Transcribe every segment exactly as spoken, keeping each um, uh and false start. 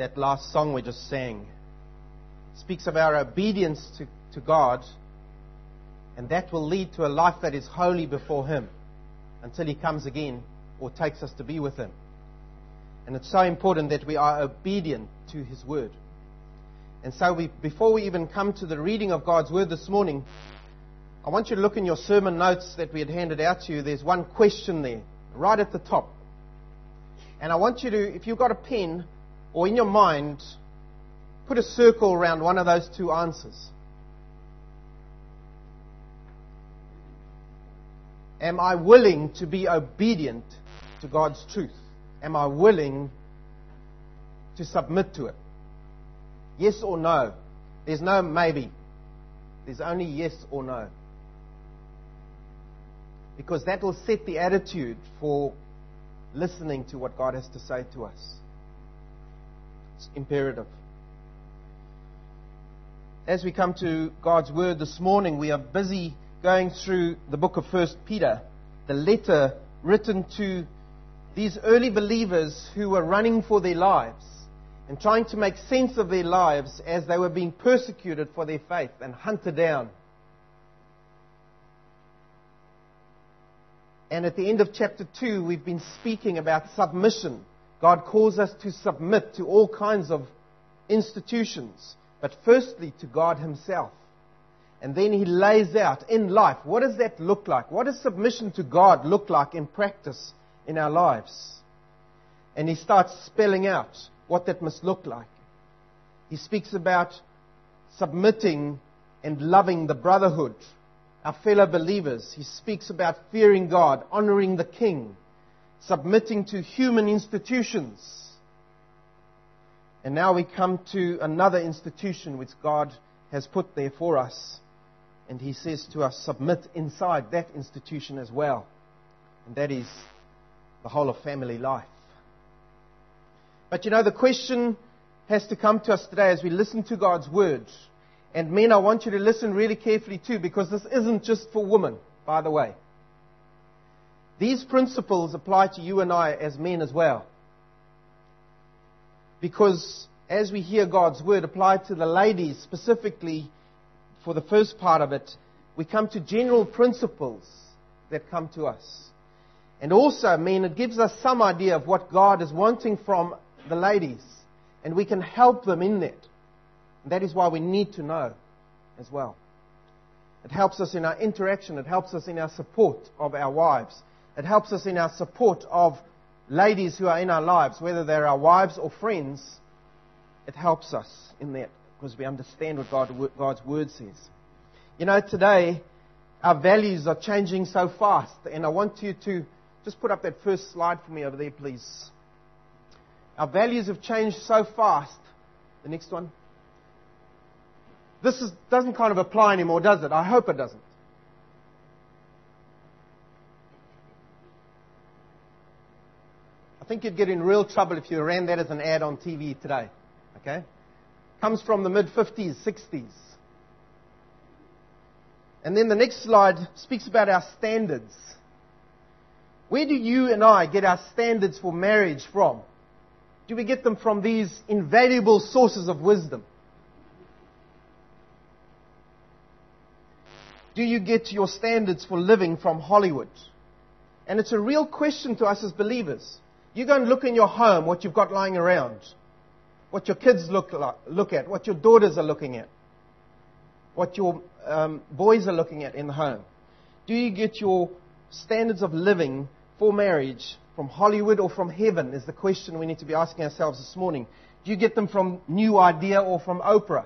that last song we just sang, speaks of our obedience to, to God, and that will lead to a life that is holy before Him until He comes again or takes us to be with Him. And it's so important that we are obedient to His Word. And so we, before we even come to the reading of God's Word this morning, I want you to look in your sermon notes that we had handed out to you. There's one question there, right at the top. And I want you to, if you've got a pen or in your mind, put a circle around one of those two answers. Am I willing to be obedient to God's truth? Am I willing to submit to it? Yes or no? There's no maybe. There's only yes or no. Because that will set the attitude for listening to what God has to say to us. It's imperative. As we come to God's Word this morning, we are busy going through the book of First Peter, the letter written to these early believers who were running for their lives and trying to make sense of their lives as they were being persecuted for their faith and hunted down. And at the end of chapter two, we've been speaking about submission. God calls us to submit to all kinds of institutions, but firstly to God Himself. And then He lays out in life, what does that look like? What does submission to God look like in practice in our lives? And He starts spelling out what that must look like. He speaks about submitting and loving the brotherhood, our fellow believers. He speaks about fearing God, honoring the King, submitting to human institutions. And now we come to another institution which God has put there for us. And He says to us, submit inside that institution as well. And that is the whole of family life. But you know, the question has to come to us today as we listen to God's Word. And men, I want you to listen really carefully too, because this isn't just for women, by the way. These principles apply to you and I as men as well. Because as we hear God's Word applied to the ladies specifically for the first part of it, we come to general principles that come to us. And also, men, it gives us some idea of what God is wanting from the ladies. And we can help them in that. And that is why we need to know as well. It helps us in our interaction. It helps us in our support of our wives. It helps us in our support of ladies who are in our lives, whether they're our wives or friends. It helps us in that because we understand what God, God's Word says. You know, today, our values are changing so fast. And I want you to just put up that first slide for me over there, please. Our values have changed so fast. The next one. This is, doesn't kind of apply anymore, does it? I hope it doesn't. I think you'd get in real trouble if you ran that as an ad on T V today. Okay? Comes from the mid-fifties, sixties. And then the next slide speaks about our standards. Where do you and I get our standards for marriage from? Do we get them from these invaluable sources of wisdom? Do you get your standards for living from Hollywood? And it's a real question to us as believers. You go and look in your home what you've got lying around, what your kids look, like, look at, what your daughters are looking at, what your um, boys are looking at in the home. Do you get your standards of living for marriage from Hollywood or from heaven is the question we need to be asking ourselves this morning. Do you get them from New Idea or from Oprah?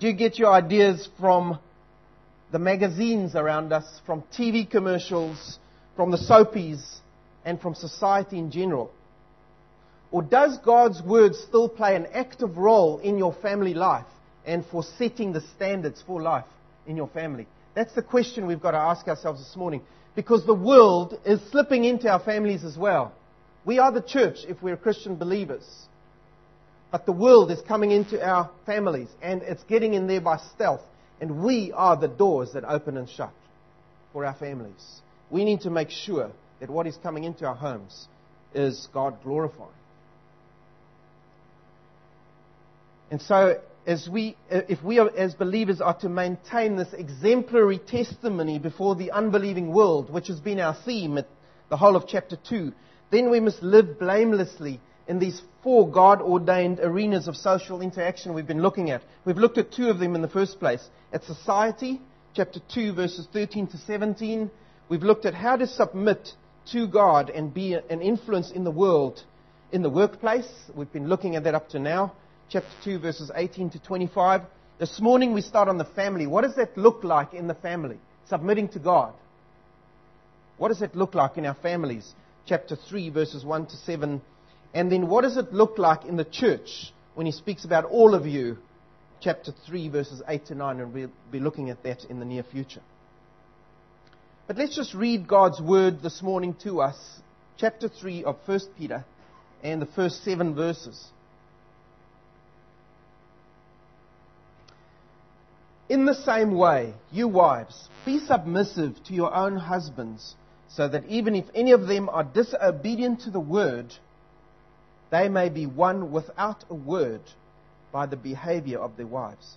Do you get your ideas from the magazines around us, from T V commercials, from the soapies, and from society in general? Or does God's Word still play an active role in your family life and for setting the standards for life in your family? That's the question we've got to ask ourselves this morning, because the world is slipping into our families as well. We are the church if we're Christian believers. But the world is coming into our families, and it's getting in there by stealth. And we are the doors that open and shut for our families. We need to make sure that what is coming into our homes is God glorifying. And so as we, if we are, as believers are to maintain this exemplary testimony before the unbelieving world, which has been our theme at the whole of chapter two, then we must live blamelessly in these four God-ordained arenas of social interaction we've been looking at. We've looked at two of them in the first place. At society, chapter two, verses thirteen to seventeen, we've looked at how to submit to God and be an influence in the world. In the workplace, we've been looking at that up to now, chapter two, verses eighteen to twenty-five. This morning we start on the family. What does that look like in the family? Submitting to God. What does it look like in our families? Chapter three, verses one to seven. And then what does it look like in the church when he speaks about all of you? Chapter three, verses eight to nine, and we'll be looking at that in the near future. But let's just read God's word this morning to us, chapter three of First Peter, and the first seven verses. In the same way, you wives, be submissive to your own husbands, so that even if any of them are disobedient to the word, they may be won without a word by the behavior of their wives,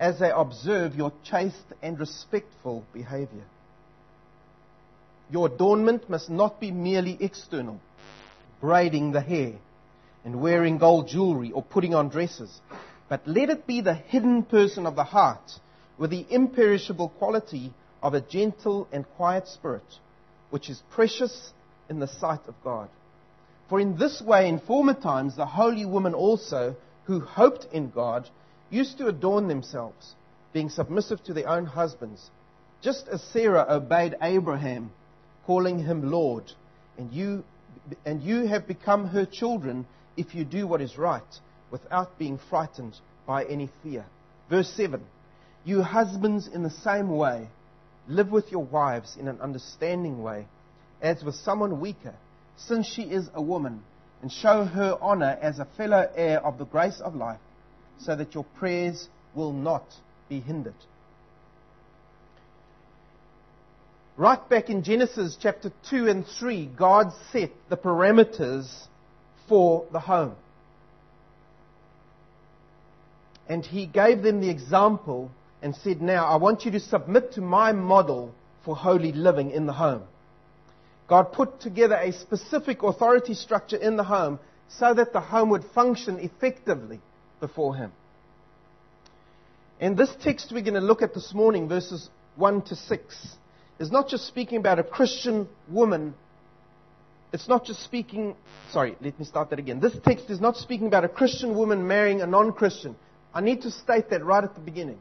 as they observe your chaste and respectful behavior. Your adornment must not be merely external, braiding the hair and wearing gold jewelry or putting on dresses, but let it be the hidden person of the heart with the imperishable quality of a gentle and quiet spirit, which is precious in the sight of God. For in this way, in former times, the holy women also, who hoped in God, used to adorn themselves, being submissive to their own husbands, just as Sarah obeyed Abraham, calling him Lord, and you and you have become her children if you do what is right, without being frightened by any fear. Verse seven, you husbands, in the same way, live with your wives in an understanding way, as with someone weaker, since she is a woman, and show her honor as a fellow heir of the grace of life, so that your prayers will not be hindered. Right back in Genesis chapter two and three, God set the parameters for the home. And he gave them the example and said, now, I want you to submit to my model for holy living in the home. God put together a specific authority structure in the home so that the home would function effectively before him. And this text we're going to look at this morning, verses one to six, is not just speaking about a Christian woman. It's not just speaking... Sorry, let me start that again. This text is not speaking about a Christian woman marrying a non-Christian. I need to state that right at the beginning.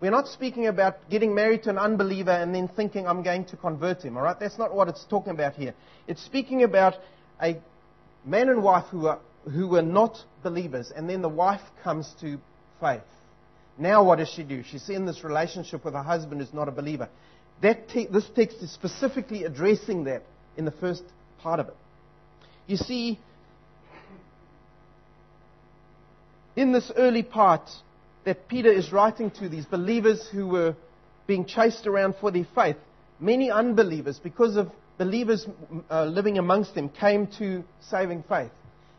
We're not speaking about getting married to an unbeliever and then thinking I'm going to convert him, all right? That's not what it's talking about here. It's speaking about a man and wife who are, who were not believers, and then the wife comes to faith. Now what does she do? She's in this relationship with her husband who's not a believer. That te- this text is specifically addressing that in the first part of it. You see, in this early part that Peter is writing to these believers who were being chased around for their faith, many unbelievers, because of believers uh, living amongst them, came to saving faith.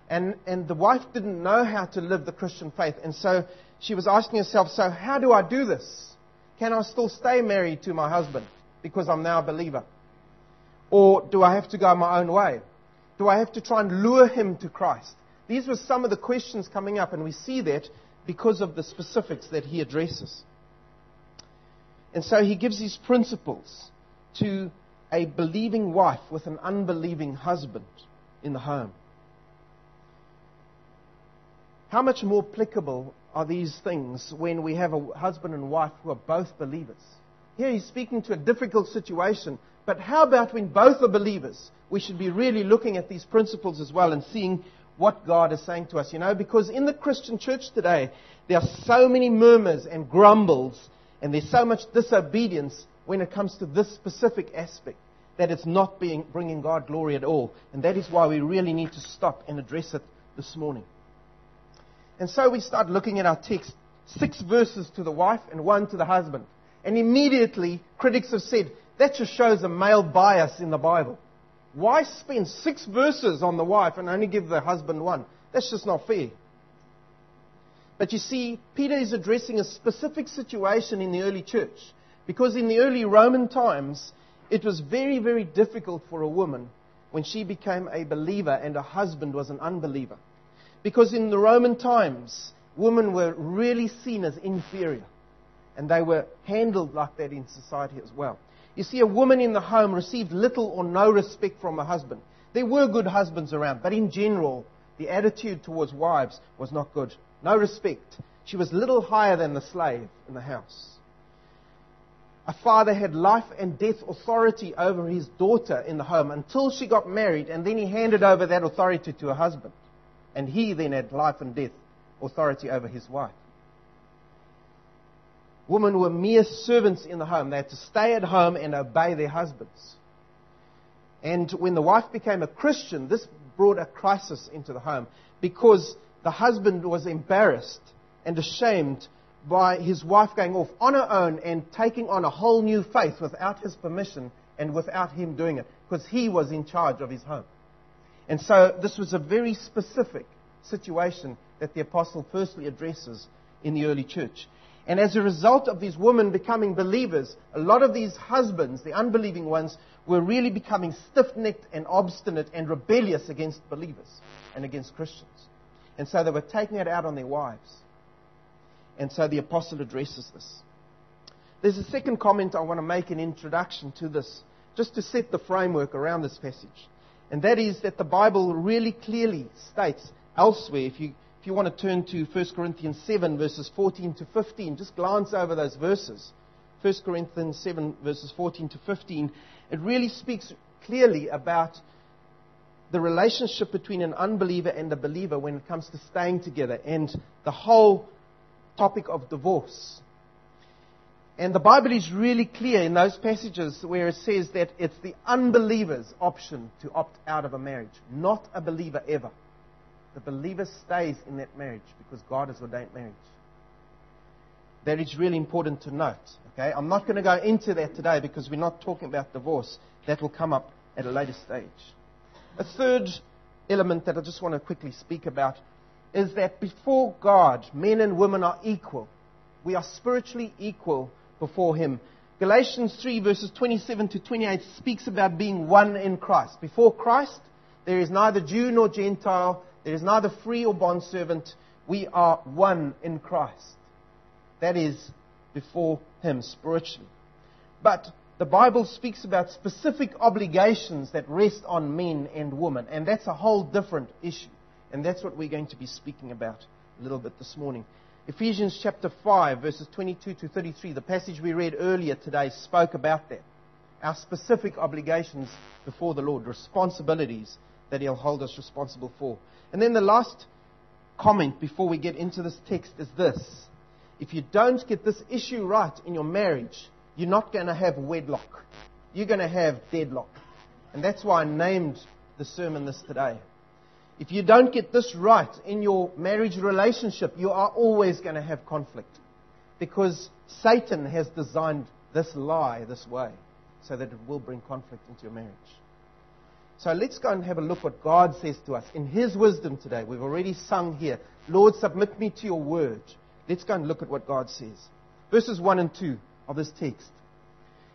And, and the wife didn't know how to live the Christian faith. And so she was asking herself, so how do I do this? Can I still stay married to my husband because I'm now a believer? Or do I have to go my own way? Do I have to try and lure him to Christ? These were some of the questions coming up, and we see that because of the specifics that he addresses. And so he gives these principles to a believing wife with an unbelieving husband in the home. How much more applicable are these things when we have a husband and wife who are both believers? Here he's speaking to a difficult situation, but how about when both are believers? We should be really looking at these principles as well and seeing what God is saying to us, you know, because in the Christian church today, there are so many murmurs and grumbles, and there's so much disobedience when it comes to this specific aspect, that it's not being, bringing God glory at all. And that is why we really need to stop and address it this morning. And so we start looking at our text, six verses to the wife and one to the husband. And immediately, critics have said, that just shows a male bias in the Bible. Why spend six verses on the wife and only give the husband one? That's just not fair. But you see, Peter is addressing a specific situation in the early church, because in the early Roman times, it was very, very difficult for a woman when she became a believer and her husband was an unbeliever. Because in the Roman times, women were really seen as inferior, and they were handled like that in society as well. You see, a woman in the home received little or no respect from her husband. There were good husbands around, but in general, the attitude towards wives was not good. No respect. She was little higher than the slave in the house. A father had life and death authority over his daughter in the home until she got married, and then he handed over that authority to her husband. And he then had life and death authority over his wife. Women were mere servants in the home. They had to stay at home and obey their husbands. And when the wife became a Christian, this brought a crisis into the home, because the husband was embarrassed and ashamed by his wife going off on her own and taking on a whole new faith without his permission and without him doing it, because he was in charge of his home. And so this was a very specific situation that the apostle firstly addresses in the early church. And as a result of these women becoming believers, a lot of these husbands, the unbelieving ones, were really becoming stiff-necked and obstinate and rebellious against believers and against Christians. And so they were taking it out on their wives. And so the apostle addresses this. There's a second comment I want to make in introduction to this, just to set the framework around this passage. And that is that the Bible really clearly states elsewhere, if you If you want to turn to First Corinthians seven, verses fourteen to fifteen, just glance over those verses. First Corinthians seven, verses fourteen to fifteen. It really speaks clearly about the relationship between an unbeliever and a believer when it comes to staying together and the whole topic of divorce. And the Bible is really clear in those passages where it says that it's the unbeliever's option to opt out of a marriage, not a believer ever. The believer stays in that marriage because God has ordained marriage. That is really important to note. Okay, I'm not going to go into that today because we're not talking about divorce. That will come up at a later stage. A third element that I just want to quickly speak about is that before God, men and women are equal. We are spiritually equal before Him. Galatians three verses twenty-seven to twenty-eight speaks about being one in Christ. Before Christ, there is neither Jew nor Gentile. There is neither free or bondservant. We are one in Christ. That is before Him spiritually. But the Bible speaks about specific obligations that rest on men and women. And that's a whole different issue. And that's what we're going to be speaking about a little bit this morning. Ephesians chapter five, verses twenty-two to thirty-three, the passage we read earlier today, spoke about that. Our specific obligations before the Lord, responsibilities that He'll hold us responsible for. And then the last comment before we get into this text is this. If you don't get this issue right in your marriage, you're not going to have wedlock. You're going to have deadlock. And that's why I named the sermon this today. If you don't get this right in your marriage relationship, you are always going to have conflict. Because Satan has designed this lie this way so that it will bring conflict into your marriage. So let's go and have a look what God says to us in His wisdom today. We've already sung here, Lord, submit me to your word. Let's go and look at what God says. Verses one and two of this text.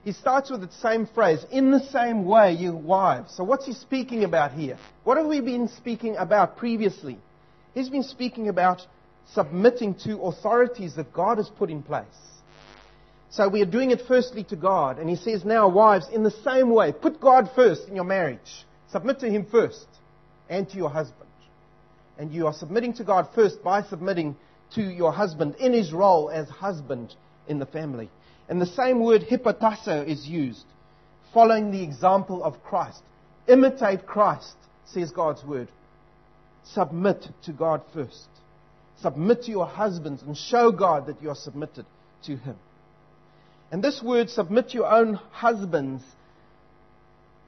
He starts with the same phrase, in the same way, you wives. So what's He speaking about here? What have we been speaking about previously? He's been speaking about submitting to authorities that God has put in place. So we are doing it firstly to God. And He says now, wives, in the same way, put God first in your marriage. Submit to Him first and to your husband. And you are submitting to God first by submitting to your husband in his role as husband in the family. And the same word hypotasso is used, following the example of Christ. Imitate Christ, says God's word. Submit to God first. Submit to your husbands and show God that you are submitted to Him. And this word, submit your own husbands,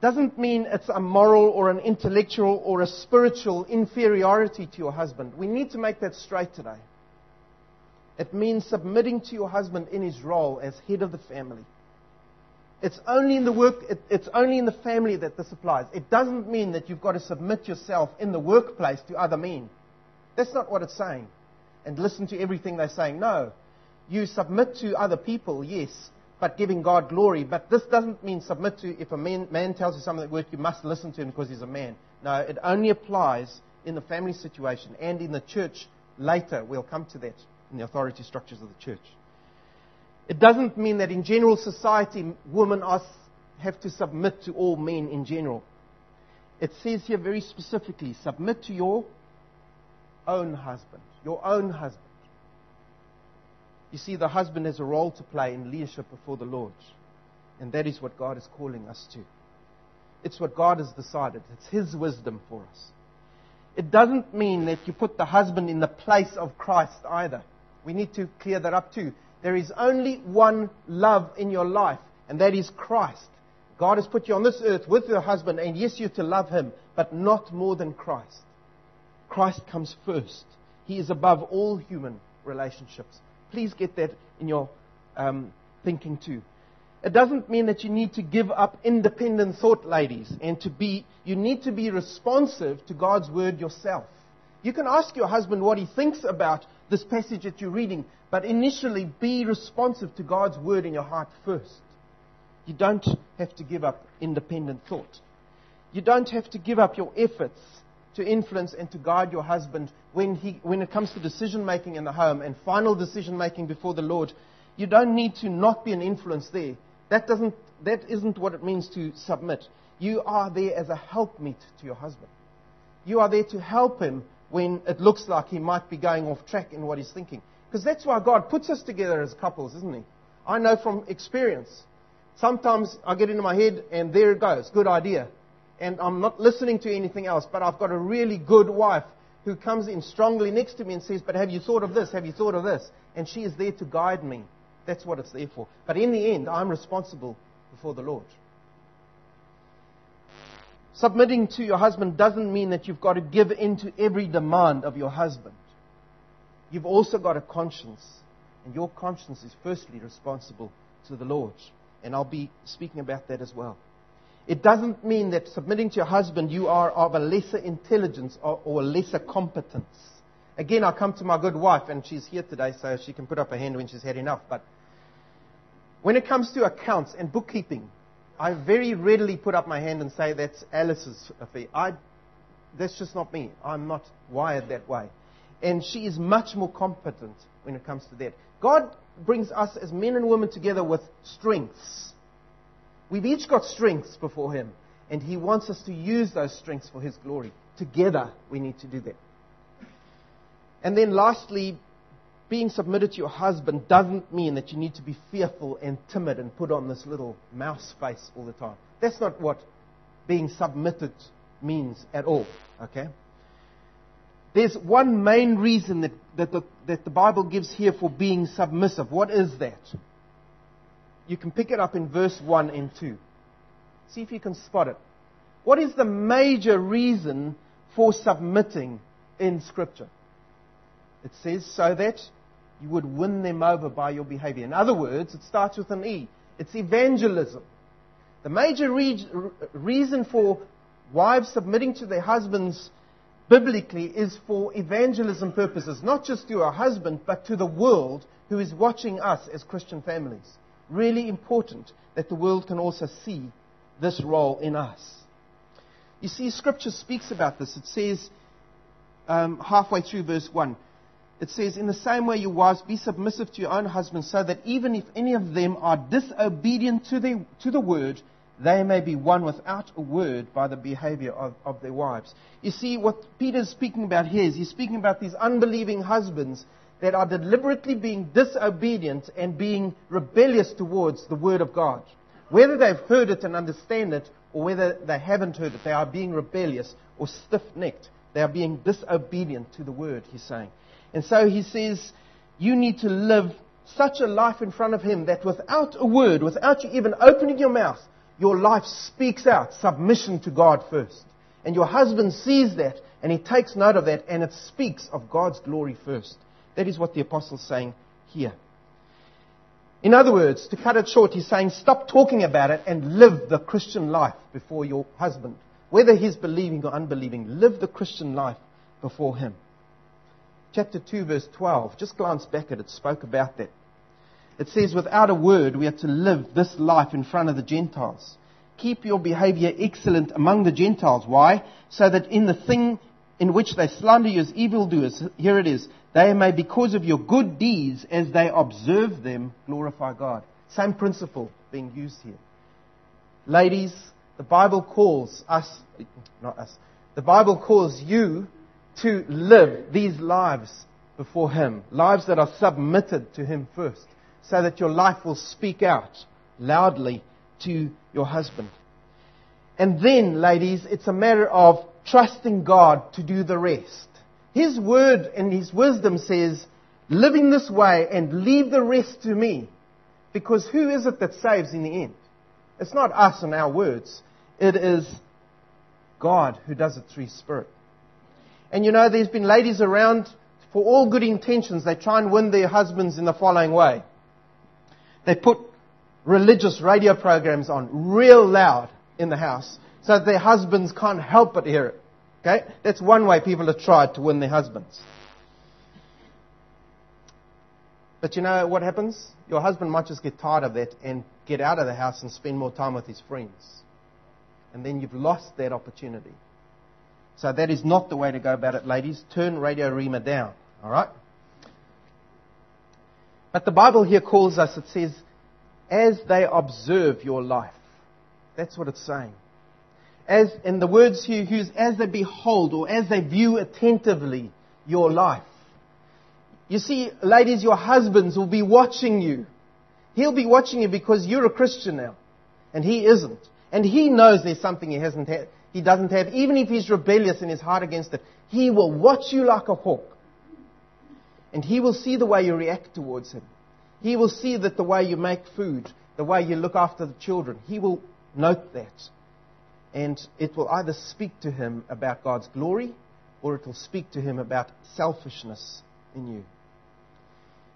doesn't mean it's a moral or an intellectual or a spiritual inferiority to your husband. We need to make that straight today. It means submitting to your husband in his role as head of the family. It's only in the work, it, it's only in the family that this applies. It doesn't mean that you've got to submit yourself in the workplace to other men. That's not what it's saying. and listen to everything they're saying. No, you submit to other people, yes, but giving God glory. But this doesn't mean submit to, if a man, man tells you something at work, you must listen to him because he's a man. No, it only applies in the family situation and in the church later. We'll come to that in the authority structures of the church. It doesn't mean that in general society, women are, have to submit to all men in general. It says here very specifically, submit to your own husband. Your own husband. You see, the husband has a role to play in leadership before the Lord. And that is what God is calling us to. It's what God has decided. It's His wisdom for us. It doesn't mean that you put the husband in the place of Christ either. We need to clear that up too. There is only one love in your life, and that is Christ. God has put you on this earth with your husband, and yes, you're to love him, but not more than Christ. Christ comes first. He is above all human relationships. Please get that in your um, thinking too. It doesn't mean that you need to give up independent thought, ladies, and to be, you need to be responsive to God's word yourself. You can ask your husband what he thinks about this passage that you're reading, but initially be responsive to God's word in your heart first. You don't have to give up independent thought. You don't have to give up your efforts to influence and to guide your husband when he, when it comes to decision-making in the home and final decision-making before the Lord. You don't need to not be an influence there. That doesn't, that isn't what it means to submit. You are there as a helpmeet to your husband. You are there to help him when it looks like he might be going off track in what he's thinking. Because that's why God puts us together as couples, isn't he? I know from experience. Sometimes I get into my head and there it goes, good idea. And I'm not listening to anything else, but I've got a really good wife who comes in strongly next to me and says, but have you thought of this? Have you thought of this? And she is there to guide me. That's what it's there for. But in the end, I'm responsible before the Lord. Submitting to your husband doesn't mean that you've got to give in to every demand of your husband. You've also got a conscience. And your conscience is firstly responsible to the Lord. And I'll be speaking about that as well. It doesn't mean that submitting to your husband, you are of a lesser intelligence or, or a lesser competence. Again, I come to my good wife, and she's here today, so she can put up her hand when she's had enough. But when it comes to accounts and bookkeeping, I very readily put up my hand and say, that's Alice's affair. I, that's just not me. I'm not wired that way. And she is much more competent when it comes to that. God brings us as men and women together with strengths. We've each got strengths before Him, and He wants us to use those strengths for His glory. Together, we need to do that. And then lastly, being submitted to your husband doesn't mean that you need to be fearful and timid and put on this little mouse face all the time. That's not what being submitted means at all, okay? There's one main reason that, that, the, that the Bible gives here for being submissive. What is that? You can pick it up in verse one and two. See if you can spot it. What is the major reason for submitting in Scripture? It says, so that you would win them over by your behavior. In other words, it starts with an E. It's evangelism. The major re- reason for wives submitting to their husbands biblically is for evangelism purposes, not just to our husband, but to the world who is watching us as Christian families. Really important that the world can also see this role in us. You see, Scripture speaks about this. It says, um, halfway through verse one, it says, in the same way, you wives, be submissive to your own husbands, so that even if any of them are disobedient to the, to the word, they may be won without a word by the behavior of, of their wives. You see, what Peter's speaking about here is he's speaking about these unbelieving husbands that are deliberately being disobedient and being rebellious towards the word of God. Whether they've heard it and understand it, or whether they haven't heard it, they are being rebellious or stiff-necked. They are being disobedient to the word, he's saying. And so he says, you need to live such a life in front of him that without a word, without you even opening your mouth, your life speaks out submission to God first. And your husband sees that, and he takes note of that, and it speaks of God's glory first. That is what the apostle's saying here. In other words, to cut it short, he's saying stop talking about it and live the Christian life before your husband. Whether he's believing or unbelieving, live the Christian life before him. chapter two, verse twelve, just glance back at it, spoke about that. It says, without a word, we are to live this life in front of the Gentiles. Keep your behavior excellent among the Gentiles. Why? So that in the thing in which they slander you as evildoers, here it is, they may, because of your good deeds, as they observe them, glorify God. Same principle being used here. Ladies, the Bible calls us, not us, the Bible calls you to live these lives before Him, lives that are submitted to Him first, so that your life will speak out loudly to your husband. And then, ladies, it's a matter of trusting God to do the rest. His word and His wisdom says, live in this way and leave the rest to me. Because who is it that saves in the end? It's not us and our words. It is God who does it through His Spirit. And you know, there's been ladies around, for all good intentions, they try and win their husbands in the following way. They put religious radio programs on real loud in the house so that their husbands can't help but hear it. Okay? That's one way people have tried to win their husbands. But you know what happens? Your husband might just get tired of that and get out of the house and spend more time with his friends. And then you've lost that opportunity. So that is not the way to go about it, ladies. Turn Radio Rima down, all right? But the Bible here calls us, it says, as they observe your life. That's what it's saying. As, and the words here used, as they behold or as they view attentively your life. You see, ladies, your husbands will be watching you. He'll be watching you because you're a Christian now, and he isn't. And he knows there's something he hasn't had. He doesn't have, even if he's rebellious in his heart against it, he will watch you like a hawk. And he will see the way you react towards him. He will see that the way you make food, the way you look after the children. He will note that. And it will either speak to him about God's glory, or it will speak to him about selfishness in you.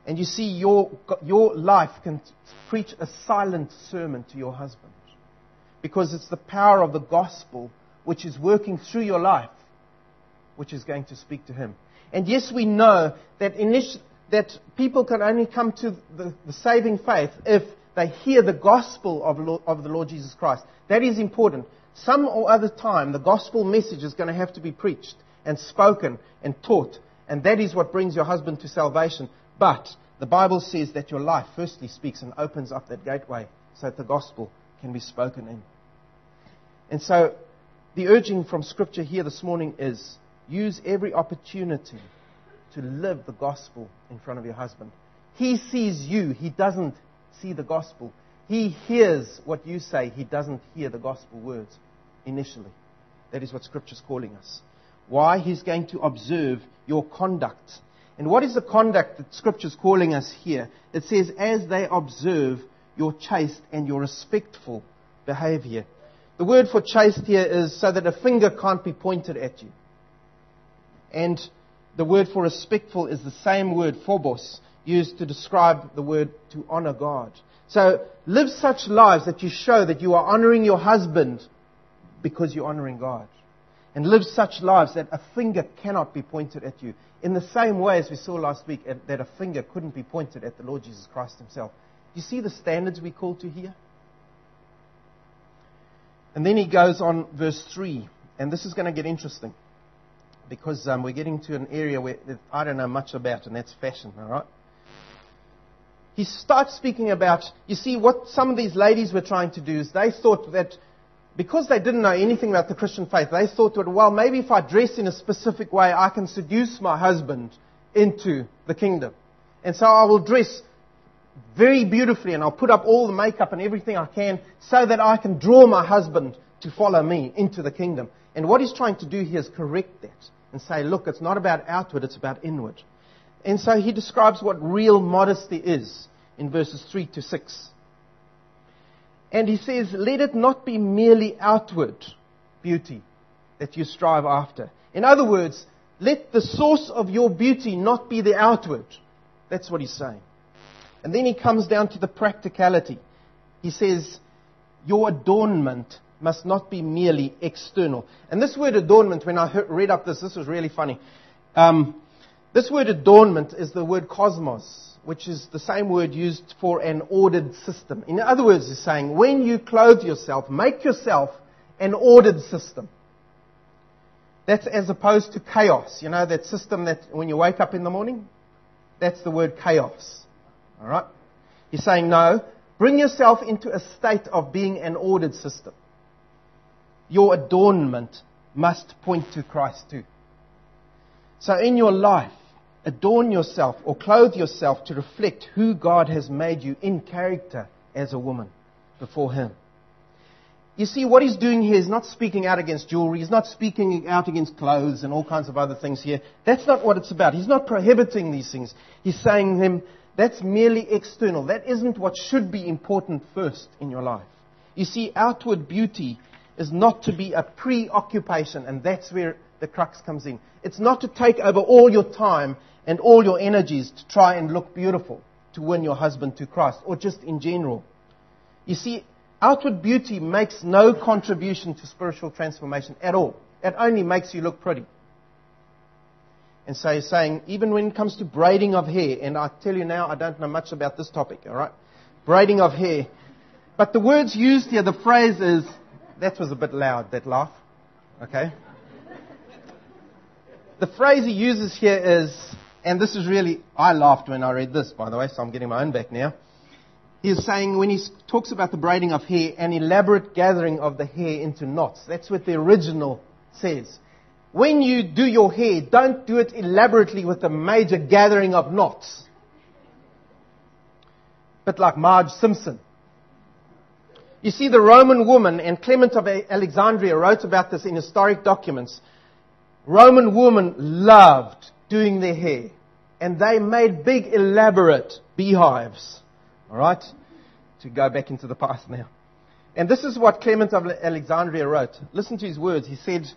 And you see, your, your life can preach a silent sermon to your husband. Because it's the power of the gospel which is working through your life, which is going to speak to him. And yes, we know that init- that people can only come to the, the saving faith if they hear the gospel of, Lord, of the Lord Jesus Christ. That is important. Some or other time, the gospel message is going to have to be preached and spoken and taught. And that is what brings your husband to salvation. But the Bible says that your life firstly speaks and opens up that gateway so that the gospel can be spoken in. And so the urging from Scripture here this morning is, use every opportunity to live the gospel in front of your husband. He sees you. He doesn't see the gospel. He hears what you say. He doesn't hear the gospel words initially. That is what Scripture's calling us. Why? He's going to observe your conduct. And what is the conduct that Scripture's calling us here? It says, as they observe your chaste and your respectful behavior. The word for chaste here is so that a finger can't be pointed at you. And the word for respectful is the same word, phobos, used to describe the word to honor God. So live such lives that you show that you are honoring your husband because you're honoring God. And live such lives that a finger cannot be pointed at you. In the same way as we saw last week, that a finger couldn't be pointed at the Lord Jesus Christ himself. You see the standards we call to here? And then he goes on, verse three, and this is going to get interesting because um, we're getting to an area where I don't know much about, and that's fashion, all right? He starts speaking about, you see, what some of these ladies were trying to do is they thought that because they didn't know anything about the Christian faith, they thought that, well, maybe if I dress in a specific way, I can seduce my husband into the kingdom. And so I will dress very beautifully, and I'll put up all the makeup and everything I can so that I can draw my husband to follow me into the kingdom. And what he's trying to do here is correct that and say, look, it's not about outward, it's about inward. And so he describes what real modesty is in verses three to six. And he says, let it not be merely outward beauty that you strive after. In other words, let the source of your beauty not be the outward. That's what he's saying. And then he comes down to the practicality. He says, your adornment must not be merely external. And this word adornment, when I heard, read up this, this was really funny. Um, This word adornment is the word cosmos, which is the same word used for an ordered system. In other words, he's saying, when you clothe yourself, make yourself an ordered system. That's as opposed to chaos. You know, that system that when you wake up in the morning, that's the word chaos. All right? He's saying, no, bring yourself into a state of being an ordered system. Your adornment must point to Christ too. So in your life, adorn yourself or clothe yourself to reflect who God has made you in character as a woman before Him. You see, what he's doing here is not speaking out against jewelry. He's not speaking out against clothes and all kinds of other things here. That's not what it's about. He's not prohibiting these things. He's saying to them, that's merely external. That isn't what should be important first in your life. You see, outward beauty is not to be a preoccupation, and that's where the crux comes in. It's not to take over all your time and all your energies to try and look beautiful, to win your husband to Christ, or just in general. You see, outward beauty makes no contribution to spiritual transformation at all. It only makes you look pretty. And so he's saying, even when it comes to braiding of hair, and I tell you now, I don't know much about this topic, all right? Braiding of hair. But the words used here, the phrase is, that was a bit loud, that laugh, okay? The phrase he uses here is, and this is really, I laughed when I read this, by the way, so I'm getting my own back now. He's saying when he talks about the braiding of hair, an elaborate gathering of the hair into knots. That's what the original says. When you do your hair, don't do it elaborately with a major gathering of knots. A bit like Marge Simpson. You see, the Roman woman, and Clement of Alexandria wrote about this in historic documents, Roman women loved doing their hair, and they made big, elaborate beehives, all right, to go back into the past now. And this is what Clement of Alexandria wrote. Listen to his words. He said,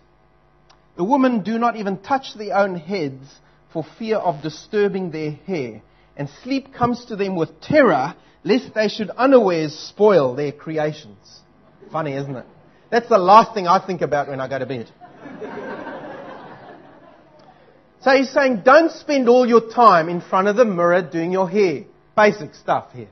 "The women do not even touch their own heads for fear of disturbing their hair, and sleep comes to them with terror, lest they should unawares spoil their creations." Funny, isn't it? That's the last thing I think about when I go to bed. So he's saying, don't spend all your time in front of the mirror doing your hair. Basic stuff here.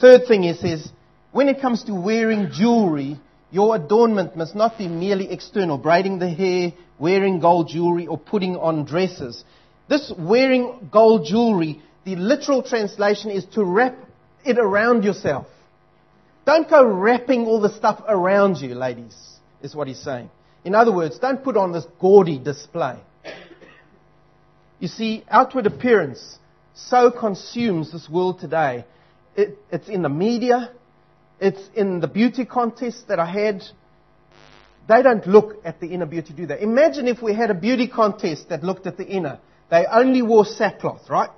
Third thing he says, when it comes to wearing jewelry, your adornment must not be merely external, braiding the hair, wearing gold jewelry, or putting on dresses. This wearing gold jewelry, the literal translation is to wrap it around yourself. Don't go wrapping all the stuff around you, ladies, is what he's saying. In other words, don't put on this gaudy display. You see, outward appearance so consumes this world today. It, it's in the media. It's in the beauty contests that I had. They don't look at the inner beauty, do they? Imagine if we had a beauty contest that looked at the inner. They only wore sackcloth, right?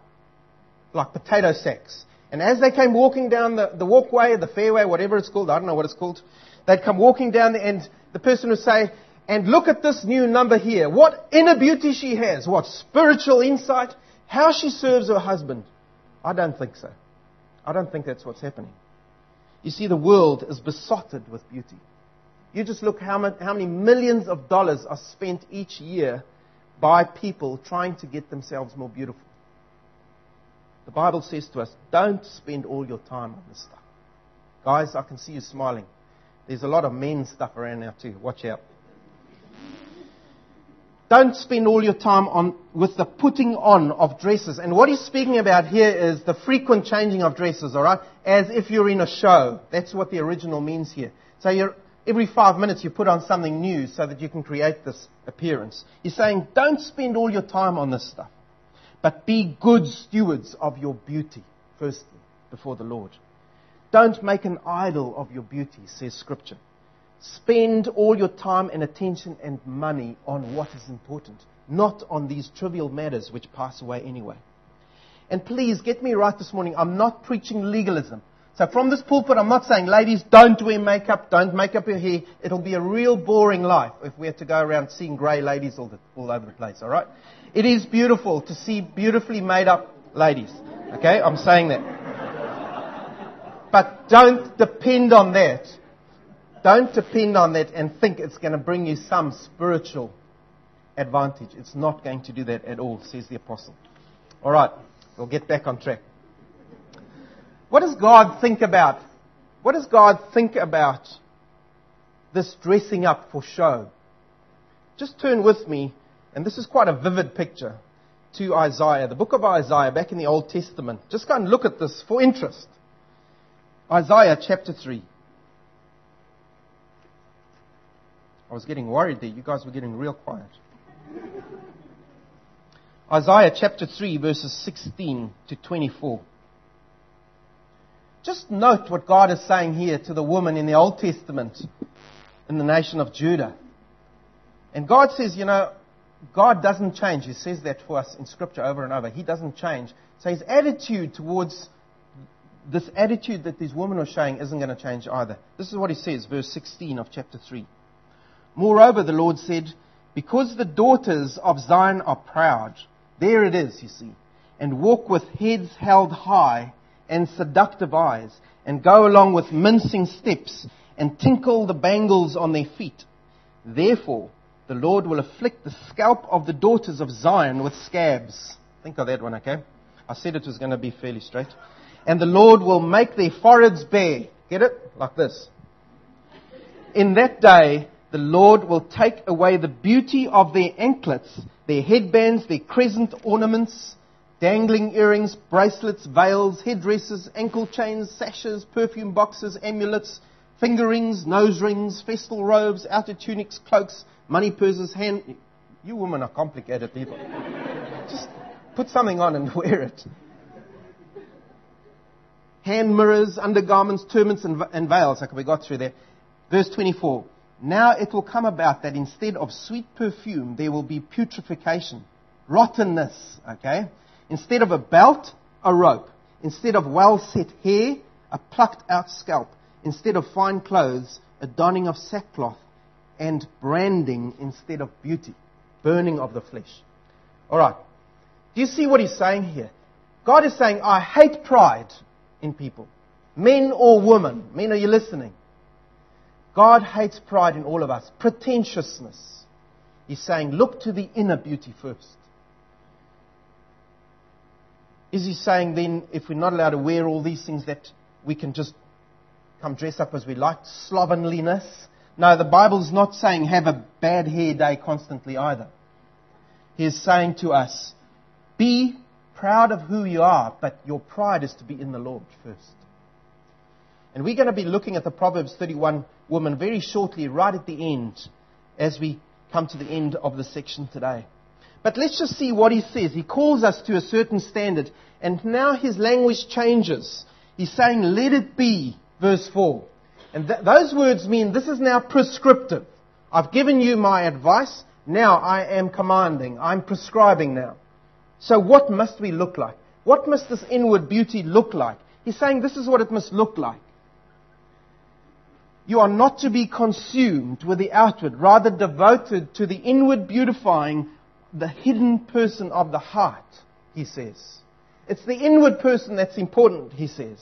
Like potato sacks. And as they came walking down the, the walkway, the fairway, whatever it's called, I don't know what it's called, they'd come walking down there and the person would say, "And look at this new number here. What inner beauty she has. What spiritual insight. How she serves her husband." I don't think so. I don't think that's what's happening. You see, the world is besotted with beauty. You just look how much, how many millions of dollars are spent each year by people trying to get themselves more beautiful. The Bible says to us, don't spend all your time on this stuff. Guys, I can see you smiling. There's a lot of men's stuff around now too. Watch out. Don't spend all your time on with the putting on of dresses. And what he's speaking about here is the frequent changing of dresses, all right? As if you're in a show. That's what the original means here. So you're, every five minutes you put on something new so that you can create this appearance. He's saying, don't spend all your time on this stuff, but be good stewards of your beauty, firstly, before the Lord. Don't make an idol of your beauty, says Scripture. Spend all your time and attention and money on what is important, not on these trivial matters which pass away anyway. And please, get me right this morning, I'm not preaching legalism. So from this pulpit, I'm not saying, ladies, don't wear makeup, don't make up your hair. It'll be a real boring life if we had to go around seeing grey ladies all, the, all over the place, all right? It is beautiful to see beautifully made up ladies, okay? I'm saying that. But don't depend on that. Don't depend on that and think it's going to bring you some spiritual advantage. It's not going to do that at all, says the apostle. All right, we'll get back on track. What does God think about? What does God think about this dressing up for show? Just turn with me, and this is quite a vivid picture, to Isaiah, the book of Isaiah, back in the Old Testament. Just go and look at this for interest. Isaiah chapter three. I was getting worried there. You guys were getting real quiet. Isaiah chapter three, verses sixteen to twenty-four. Just note what God is saying here to the woman in the Old Testament in the nation of Judah. And God says, you know, God doesn't change. He says that for us in Scripture over and over. He doesn't change. So his attitude towards this attitude that these women are showing isn't going to change either. This is what he says, verse sixteen of chapter three. Moreover, the Lord said, because the daughters of Zion are proud, there it is, you see, and walk with heads held high and seductive eyes, and go along with mincing steps, and tinkle the bangles on their feet. Therefore, the Lord will afflict the scalp of the daughters of Zion with scabs. Think of that one, okay? I said it was going to be fairly straight. And the Lord will make their foreheads bare. Get it? Like this. In that day, the Lord will take away the beauty of their anklets, their headbands, their crescent ornaments, dangling earrings, bracelets, veils, headdresses, ankle chains, sashes, perfume boxes, amulets, finger rings, nose rings, festal robes, outer tunics, cloaks, money purses, hand... You women are complicated people. Just put something on and wear it. Hand mirrors, undergarments, turbans, and, and veils. Okay, we got through there. Verse twenty-four. Now it will come about that instead of sweet perfume, there will be putrefaction, rottenness, okay? Instead of a belt, a rope. Instead of well-set hair, a plucked-out scalp. Instead of fine clothes, a donning of sackcloth, and branding instead of beauty, burning of the flesh. All right. Do you see what he's saying here? God is saying, I hate pride in people, men or women. Men, are you listening? God hates pride in all of us, pretentiousness. He's saying, look to the inner beauty first. Is he saying then, if we're not allowed to wear all these things, that we can just come dress up as we like, slovenliness? No, the Bible's not saying have a bad hair day constantly either. He's saying to us, be proud of who you are, but your pride is to be in the Lord first. And we're going to be looking at the Proverbs thirty-one woman very shortly, right at the end, as we come to the end of the section today. But let's just see what he says. He calls us to a certain standard, and now his language changes. He's saying, let it be, verse four. And th- those words mean this is now prescriptive. I've given you my advice. Now I am commanding. I'm prescribing now. So what must we look like? What must this inward beauty look like? He's saying this is what it must look like. You are not to be consumed with the outward, rather devoted to the inward beautifying the hidden person of the heart, he says. It's the inward person that's important, he says.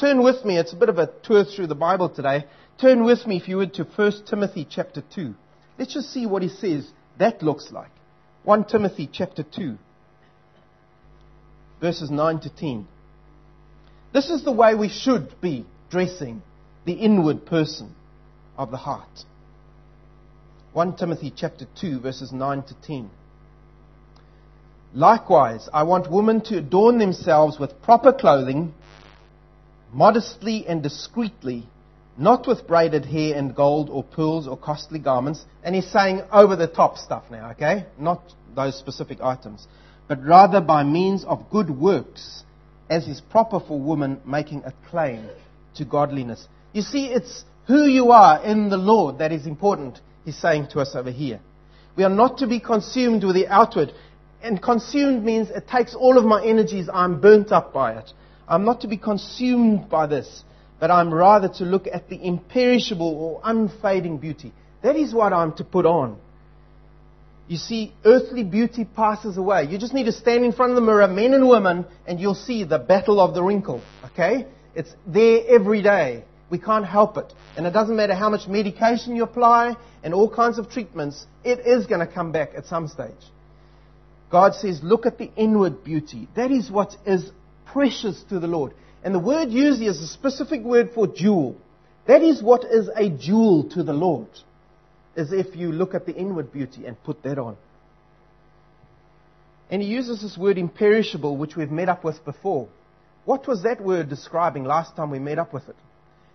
Turn with me, it's a bit of a tour through the Bible today. Turn with me, if you would, to First Timothy chapter two. Let's just see what he says that looks like. First Timothy chapter two, verses nine to ten. This is the way we should be dressing the inward person of the heart. First Timothy chapter two, verses nine to ten. Likewise, I want women to adorn themselves with proper clothing, modestly and discreetly, not with braided hair and gold or pearls or costly garments. And he's saying over-the-top stuff now, okay? Not those specific items. But rather by means of good works, as is proper for women making a claim to godliness. You see, it's who you are in the Lord that is important, he's saying to us over here. We are not to be consumed with the outward. And consumed means it takes all of my energies, I'm burnt up by it. I'm not to be consumed by this, but I'm rather to look at the imperishable or unfading beauty. That is what I'm to put on. You see, earthly beauty passes away. You just need to stand in front of the mirror, men and women, and you'll see the battle of the wrinkle, okay? It's there every day. We can't help it. And it doesn't matter how much medication you apply and all kinds of treatments, it is going to come back at some stage. God says, look at the inward beauty. That is what is precious to the Lord. And the word used here is a specific word for jewel. That is what is a jewel to the Lord, is if you look at the inward beauty and put that on. And he uses this word imperishable, which we've met up with before. What was that word describing last time we met up with it?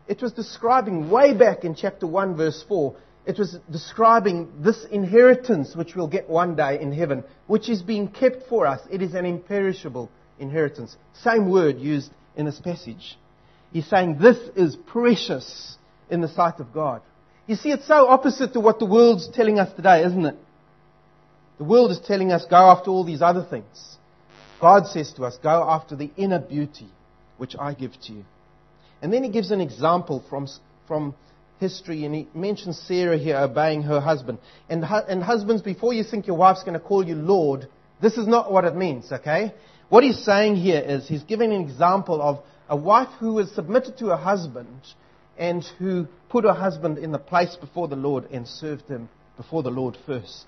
It was describing way back in chapter one, verse four. It was describing this inheritance which we'll get one day in heaven, which is being kept for us. It is an imperishable inheritance. Same word used in this passage. He's saying this is precious in the sight of God. You see, it's so opposite to what the world's telling us today, isn't it? The world is telling us, go after all these other things. God says to us, go after the inner beauty which I give to you. And then he gives an example from from history, and he mentions Sarah here obeying her husband. And, and husbands, before you think your wife's going to call you Lord, this is not what it means, okay? What he's saying here is he's giving an example of a wife who was submitted to her husband and who put her husband in the place before the Lord and served him before the Lord first.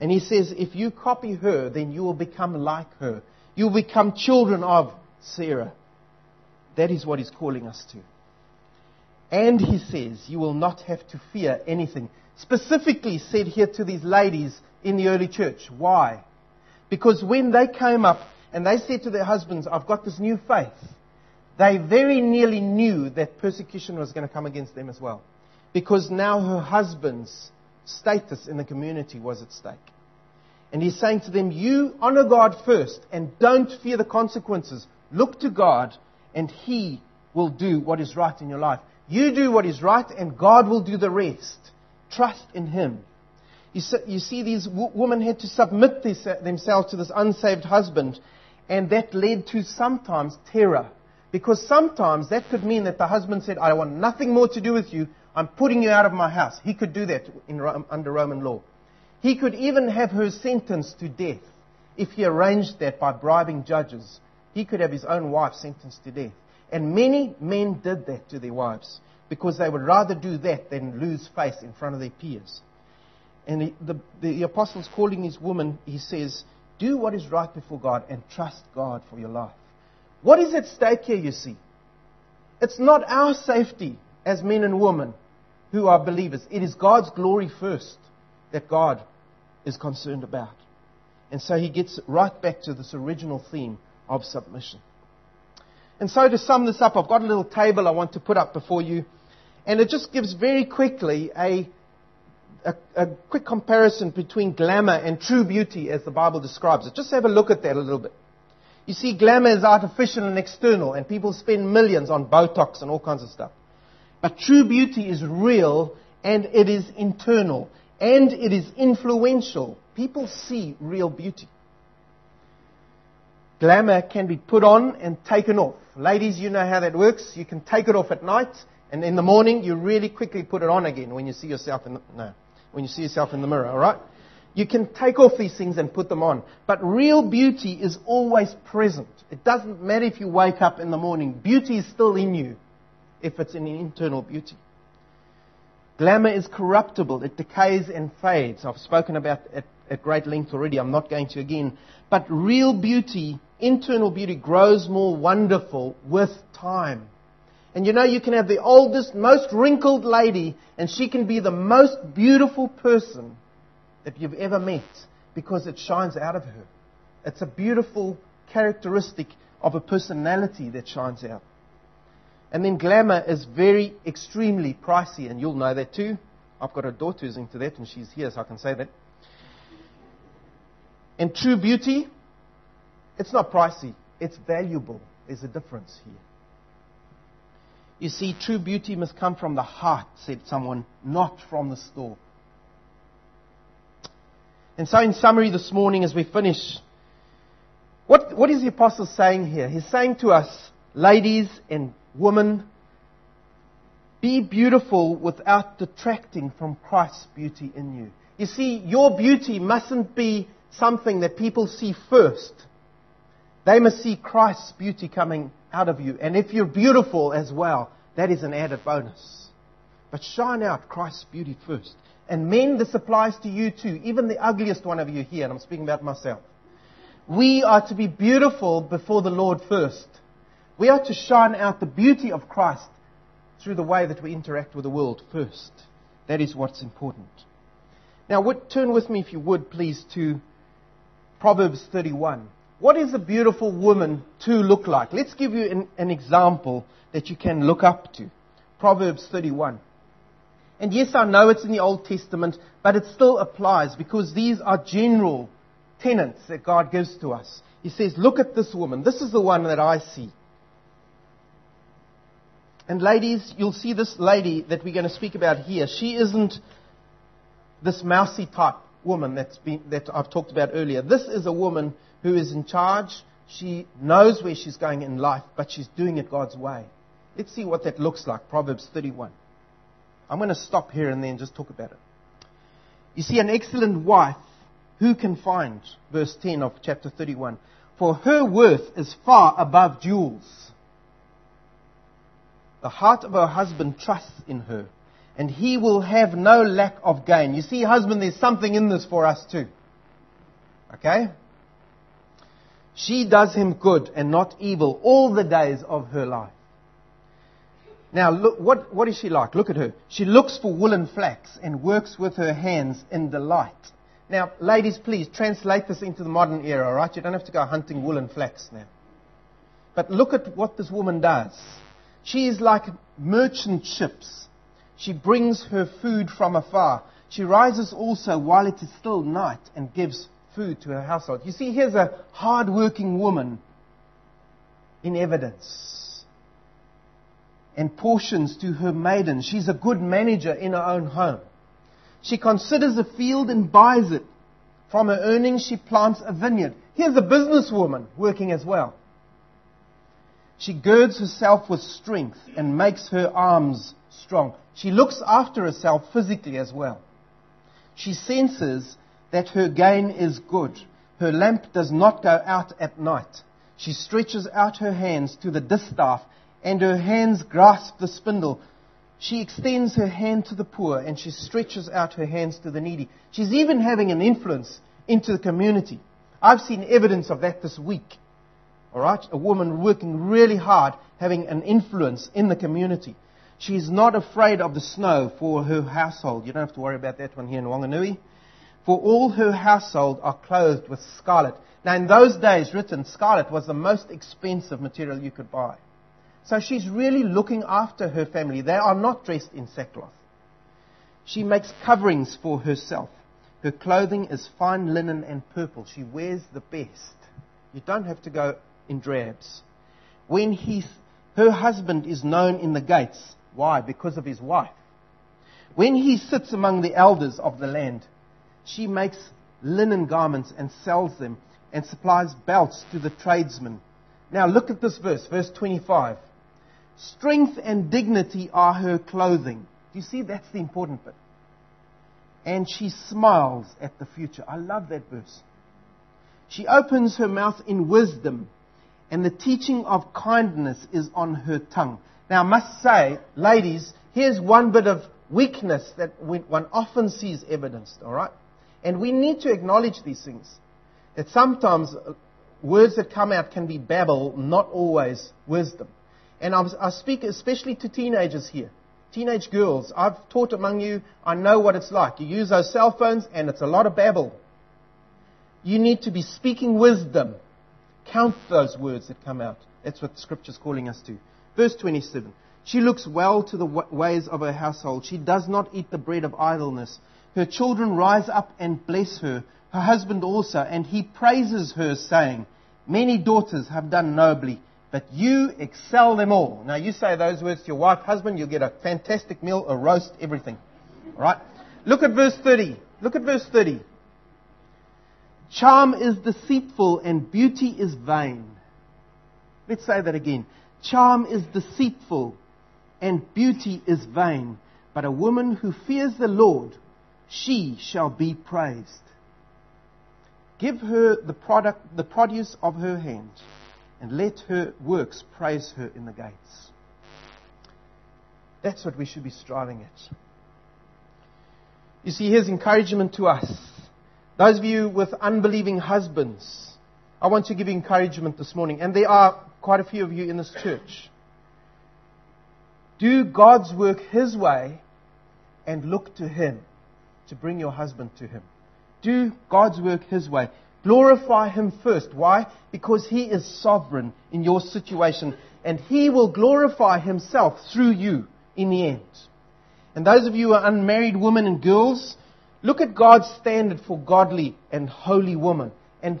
And he says, if you copy her, then you will become like her. You will become children of Sarah. That is what he's calling us to. And he says, you will not have to fear anything. Specifically said here to these ladies in the early church. Why? Because when they came up and they said to their husbands, I've got this new faith, they very nearly knew that persecution was going to come against them as well. Because now her husband's status in the community was at stake. And he's saying to them, you honor God first and don't fear the consequences. Look to God and He will do what is right in your life. You do what is right and God will do the rest. Trust in Him. You see, these women had to submit themselves to this unsaved husband, and that led to sometimes terror. Because sometimes that could mean that the husband said, I want nothing more to do with you. I'm putting you out of my house. He could do that in, under Roman law. He could even have her sentenced to death if he arranged that by bribing judges. He could have his own wife sentenced to death. And many men did that to their wives because they would rather do that than lose face in front of their peers. And the, the, the apostle's calling these women, he says, do what is right before God and trust God for your life. What is at stake here, you see? It's not our safety as men and women who are believers. It is God's glory first that God is concerned about. And so he gets right back to this original theme of submission. And so to sum this up, I've got a little table I want to put up before you. And it just gives very quickly a, a, a quick comparison between glamour and true beauty as the Bible describes it. Just have a look at that a little bit. You see, glamour is artificial and external, and people spend millions on Botox and all kinds of stuff. But true beauty is real, and it is internal, and it is influential. People see real beauty. Glamour can be put on and taken off. Ladies, you know how that works. You can take it off at night, and in the morning you really quickly put it on again when you see yourself in the, no, when you see yourself in the mirror, all right? You can take off these things and put them on. But real beauty is always present. It doesn't matter if you wake up in the morning. Beauty is still in you if it's an internal beauty. Glamour is corruptible. It decays and fades. I've spoken about it at great length already. I'm not going to again. But real beauty, internal beauty, grows more wonderful with time. And you know, you can have the oldest, most wrinkled lady, and she can be the most beautiful person that you've ever met, because it shines out of her. It's a beautiful characteristic of a personality that shines out. And then glamour is very extremely pricey, and you'll know that too. I've got a daughter who's into that, and she's here, so I can say that. And true beauty, it's not pricey, it's valuable. There's a difference here. You see, true beauty must come from the heart, said someone, not from the store. And so in summary this morning as we finish, what, what is the apostle saying here? He's saying to us, ladies and women, be beautiful without detracting from Christ's beauty in you. You see, your beauty mustn't be something that people see first. They must see Christ's beauty coming out of you. And if you're beautiful as well, That is an added bonus. But shine out Christ's beauty first. And men, this applies to you too, even the ugliest one of you here, and I'm speaking about myself. We are to be beautiful before the Lord first. We are to shine out the beauty of Christ through the way that we interact with the world first. That is what's important. Now, would, turn with me, if you would, please, to Proverbs thirty-one. What is a beautiful woman to look like? Let's give you an, an example that you can look up to. Proverbs thirty-one. And yes, I know it's in the Old Testament, but it still applies because these are general tenets that God gives to us. He says, look at this woman. This is the one that I see. And ladies, you'll see this lady that we're going to speak about here. She isn't this mousy type woman that's been, that I've talked about earlier. This is a woman who is in charge. She knows where she's going in life, but she's doing it God's way. Let's see what that looks like, Proverbs thirty-one. I'm going to stop here and then just talk about it. You see, an excellent wife, who can find? Verse ten of chapter thirty-one. For her worth is far above jewels. The heart of her husband trusts in her, and he will have no lack of gain. You see, husband, there's something in this for us too. Okay? She does him good and not evil all the days of her life. Now, look, what, what is she like? Look at her. She looks for wool and flax and works with her hands in delight. Now, ladies, please translate this into the modern era, all right? You don't have to go hunting wool and flax now. But look at what this woman does. She is like merchant ships. She brings her food from afar. She rises also while it is still night and gives food to her household. You see, here's a hard-working woman in evidence. And portions to her maiden. She's a good manager in her own home. She considers a field and buys it. From her earnings, she plants a vineyard. Here's a businesswoman working as well. She girds herself with strength and makes her arms strong. She looks after herself physically as well. She senses that her gain is good. Her lamp does not go out at night. She stretches out her hands to the distaff, and her hands grasp the spindle. She extends her hand to the poor, and she stretches out her hands to the needy. She's even having an influence into the community. I've seen evidence of that this week. All right, a woman working really hard, having an influence in the community. She's not afraid of the snow for her household. You don't have to worry about that one here in Whanganui. For all her household are clothed with scarlet. Now, in those days, written, scarlet was the most expensive material you could buy. So she's really looking after her family. They are not dressed in sackcloth. She makes coverings for herself. Her clothing is fine linen and purple. She wears the best. You don't have to go in drabs. When he, her husband is known in the gates. Why? Because of his wife. When he sits among the elders of the land, she makes linen garments and sells them and supplies belts to the tradesmen. Now look at this verse, verse twenty-five. Strength and dignity are her clothing. Do you see? That's the important bit. And she smiles at the future. I love that verse. She opens her mouth in wisdom, and the teaching of kindness is on her tongue. Now, I must say, ladies, here's one bit of weakness that one often sees evidenced, all right? And we need to acknowledge these things. That sometimes words that come out can be babble, not always wisdom. And I speak especially to teenagers here, teenage girls. I've taught among you, I know what it's like. You use those cell phones, and it's a lot of babble. You need to be speaking wisdom. Count those words that come out. That's what Scripture's calling us to. Verse twenty-seven. She looks well to the w- ways of her household. She does not eat the bread of idleness. Her children rise up and bless her. Her husband also, and he praises her, saying, many daughters have done nobly, but you excel them all. Now, you say those words to your wife, husband, you'll get a fantastic meal, a roast, everything. All right? Look at verse thirty. Look at verse thirty. Charm is deceitful and beauty is vain. Let's say that again. Charm is deceitful and beauty is vain. But a woman who fears the Lord, she shall be praised. Give her the product, the produce of her hand, and let her works praise her in the gates. That's what we should be striving at. You see, here's encouragement to us. Those of you with unbelieving husbands, I want to give you encouragement this morning. And there are quite a few of you in this church. Do God's work His way and look to Him to bring your husband to Him. Do God's work His way. Glorify Him first. Why? Because He is sovereign in your situation. And He will glorify Himself through you in the end. And those of you who are unmarried women and girls, look at God's standard for godly and holy women. And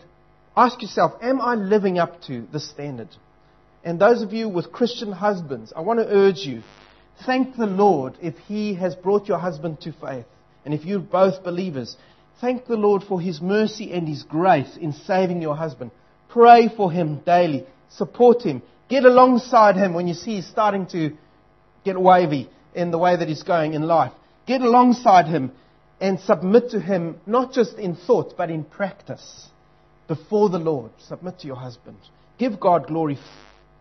ask yourself, am I living up to the standard? And those of you with Christian husbands, I want to urge you, thank the Lord if He has brought your husband to faith. And if you're both believers, thank the Lord for His mercy and His grace in saving your husband. Pray for him daily. Support him. Get alongside him when you see he's starting to get wavy in the way that he's going in life. Get alongside him and submit to him, not just in thought, but in practice. Before the Lord, submit to your husband. Give God glory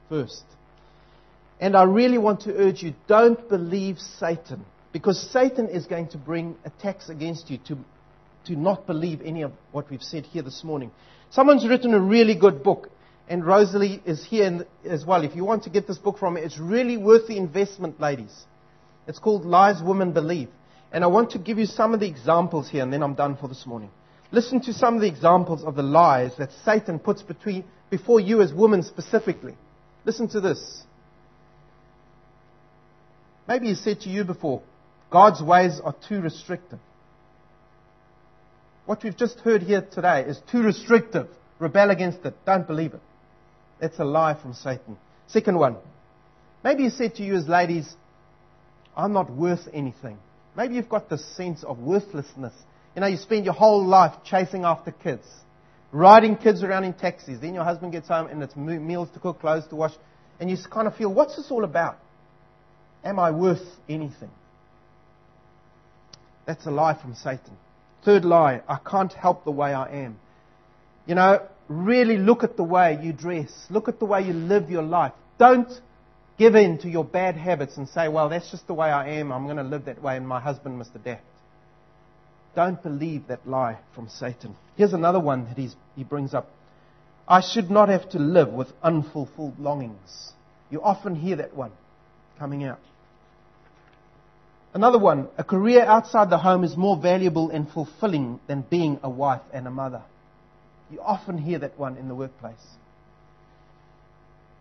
first. And I really want to urge you, don't believe Satan. Because Satan is going to bring attacks against you to, to not believe any of what we've said here this morning. Someone's written a really good book. And Rosalie is here as well. If you want to get this book from her, it's really worth the investment, ladies. It's called Lies Women Believe. And I want to give you some of the examples here, and then I'm done for this morning. Listen to some of the examples of the lies that Satan puts between, before you as women specifically. Listen to this. Maybe he said to you before, God's ways are too restrictive. What we've just heard here today is too restrictive. Rebel against it. Don't believe it. That's a lie from Satan. Second one. Maybe he said to you as ladies, I'm not worth anything. Maybe you've got this sense of worthlessness. You know, you spend your whole life chasing after kids, riding kids around in taxis. Then your husband gets home and it's meals to cook, clothes to wash. And you kind of feel, what's this all about? Am I worth anything? That's a lie from Satan. Third lie, I can't help the way I am. You know, really look at the way you dress. Look at the way you live your life. Don't give in to your bad habits and say, well, that's just the way I am. I'm going to live that way and my husband must adapt. Don't believe that lie from Satan. Here's another one that he's, he brings up. I should not have to live with unfulfilled longings. You often hear that one coming out. Another one, a career outside the home is more valuable and fulfilling than being a wife and a mother. You often hear that one in the workplace.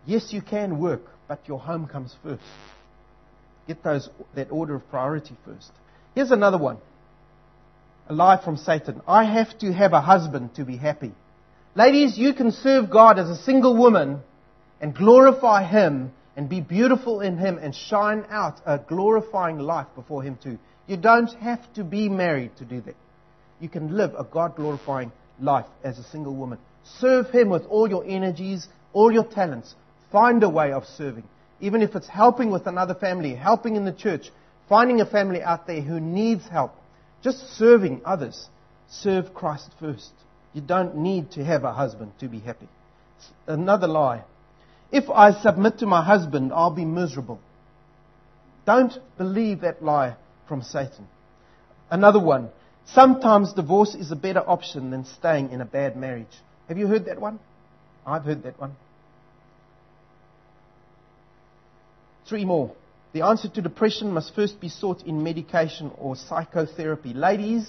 Yes, you can work, but your home comes first. Get those that order of priority first. Here's another one. A lie from Satan. I have to have a husband to be happy. Ladies, you can serve God as a single woman and glorify Him and be beautiful in Him and shine out a glorifying life before Him too. You don't have to be married to do that. You can live a God-glorifying life as a single woman. Serve Him with all your energies, all your talents. Find a way of serving. Even if it's helping with another family, helping in the church, finding a family out there who needs help. Just serving others. Serve Christ first. You don't need to have a husband to be happy. Another lie. If I submit to my husband, I'll be miserable. Don't believe that lie from Satan. Another one. Sometimes divorce is a better option than staying in a bad marriage. Have you heard that one? I've heard that one. Three more. The answer to depression must first be sought in medication or psychotherapy. Ladies,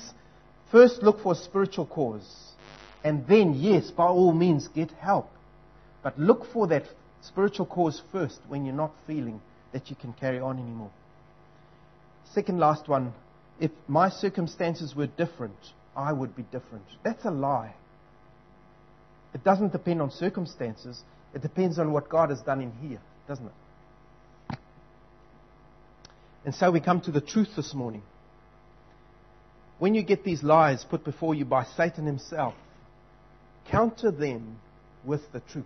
first look for a spiritual cause. And then, yes, by all means, get help. But look for that spiritual cause first when you're not feeling that you can carry on anymore. Second last one. If my circumstances were different, I would be different. That's a lie. It doesn't depend on circumstances. It depends on what God has done in here, doesn't it? And so we come to the truth this morning. When you get these lies put before you by Satan himself, counter them with the truth.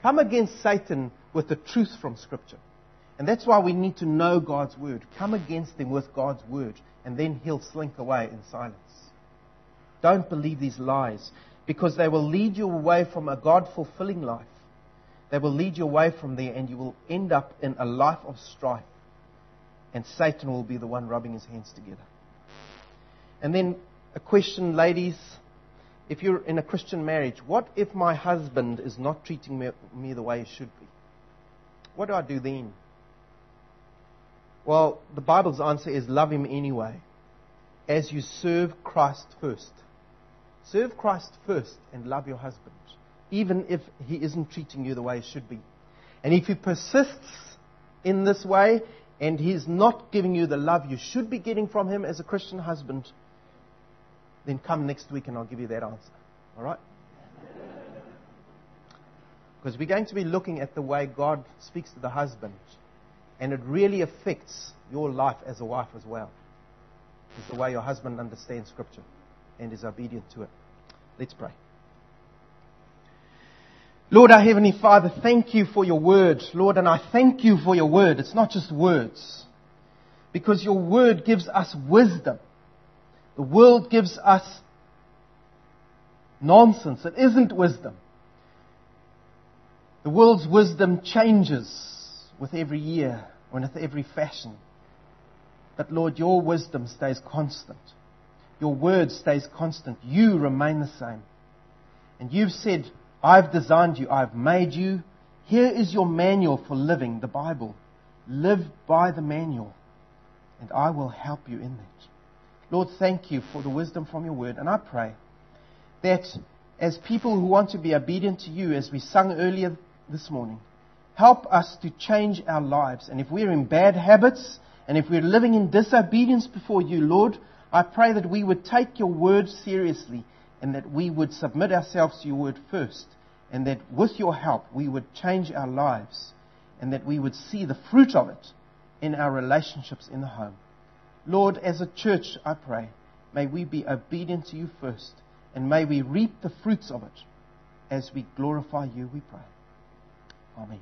Come against Satan with the truth from Scripture. And that's why we need to know God's Word. Come against them with God's Word, and then he'll slink away in silence. Don't believe these lies, because they will lead you away from a God-fulfilling life. They will lead you away from there, and you will end up in a life of strife. and Satan will be the one rubbing his hands together. And then a question, ladies, if you're in a Christian marriage, what if my husband is not treating me, me the way he should be? What do I do then? Well, the Bible's answer is love him anyway, as you serve Christ first. Serve Christ first and love your husband, even if he isn't treating you the way he should be. And if he persists in this way, and he's not giving you the love you should be getting from him as a Christian husband, then come next week and I'll give you that answer. All right? Because we're going to be looking at the way God speaks to the husband. And it really affects your life as a wife as well. It's the way your husband understands Scripture and is obedient to it. Let's pray. Lord, our Heavenly Father, thank you for your word. Lord, and I thank you for your word. It's not just words. Because your word gives us wisdom. The world gives us nonsense. It isn't wisdom. The world's wisdom changes with every year and with every fashion. But Lord, your wisdom stays constant. Your word stays constant. You remain the same. And you've said, I've designed you, I've made you. Here is your manual for living, the Bible. Live by the manual, and I will help you in that. Lord, thank you for the wisdom from your word. And I pray that as people who want to be obedient to you, as we sung earlier this morning, help us to change our lives. And if we're in bad habits, and if we're living in disobedience before you, Lord, I pray that we would take your word seriously and that we would submit ourselves to your word first, and that with your help we would change our lives and that we would see the fruit of it in our relationships in the home. Lord, as a church, I pray, may we be obedient to you first, and may we reap the fruits of it as we glorify you, we pray. Amen.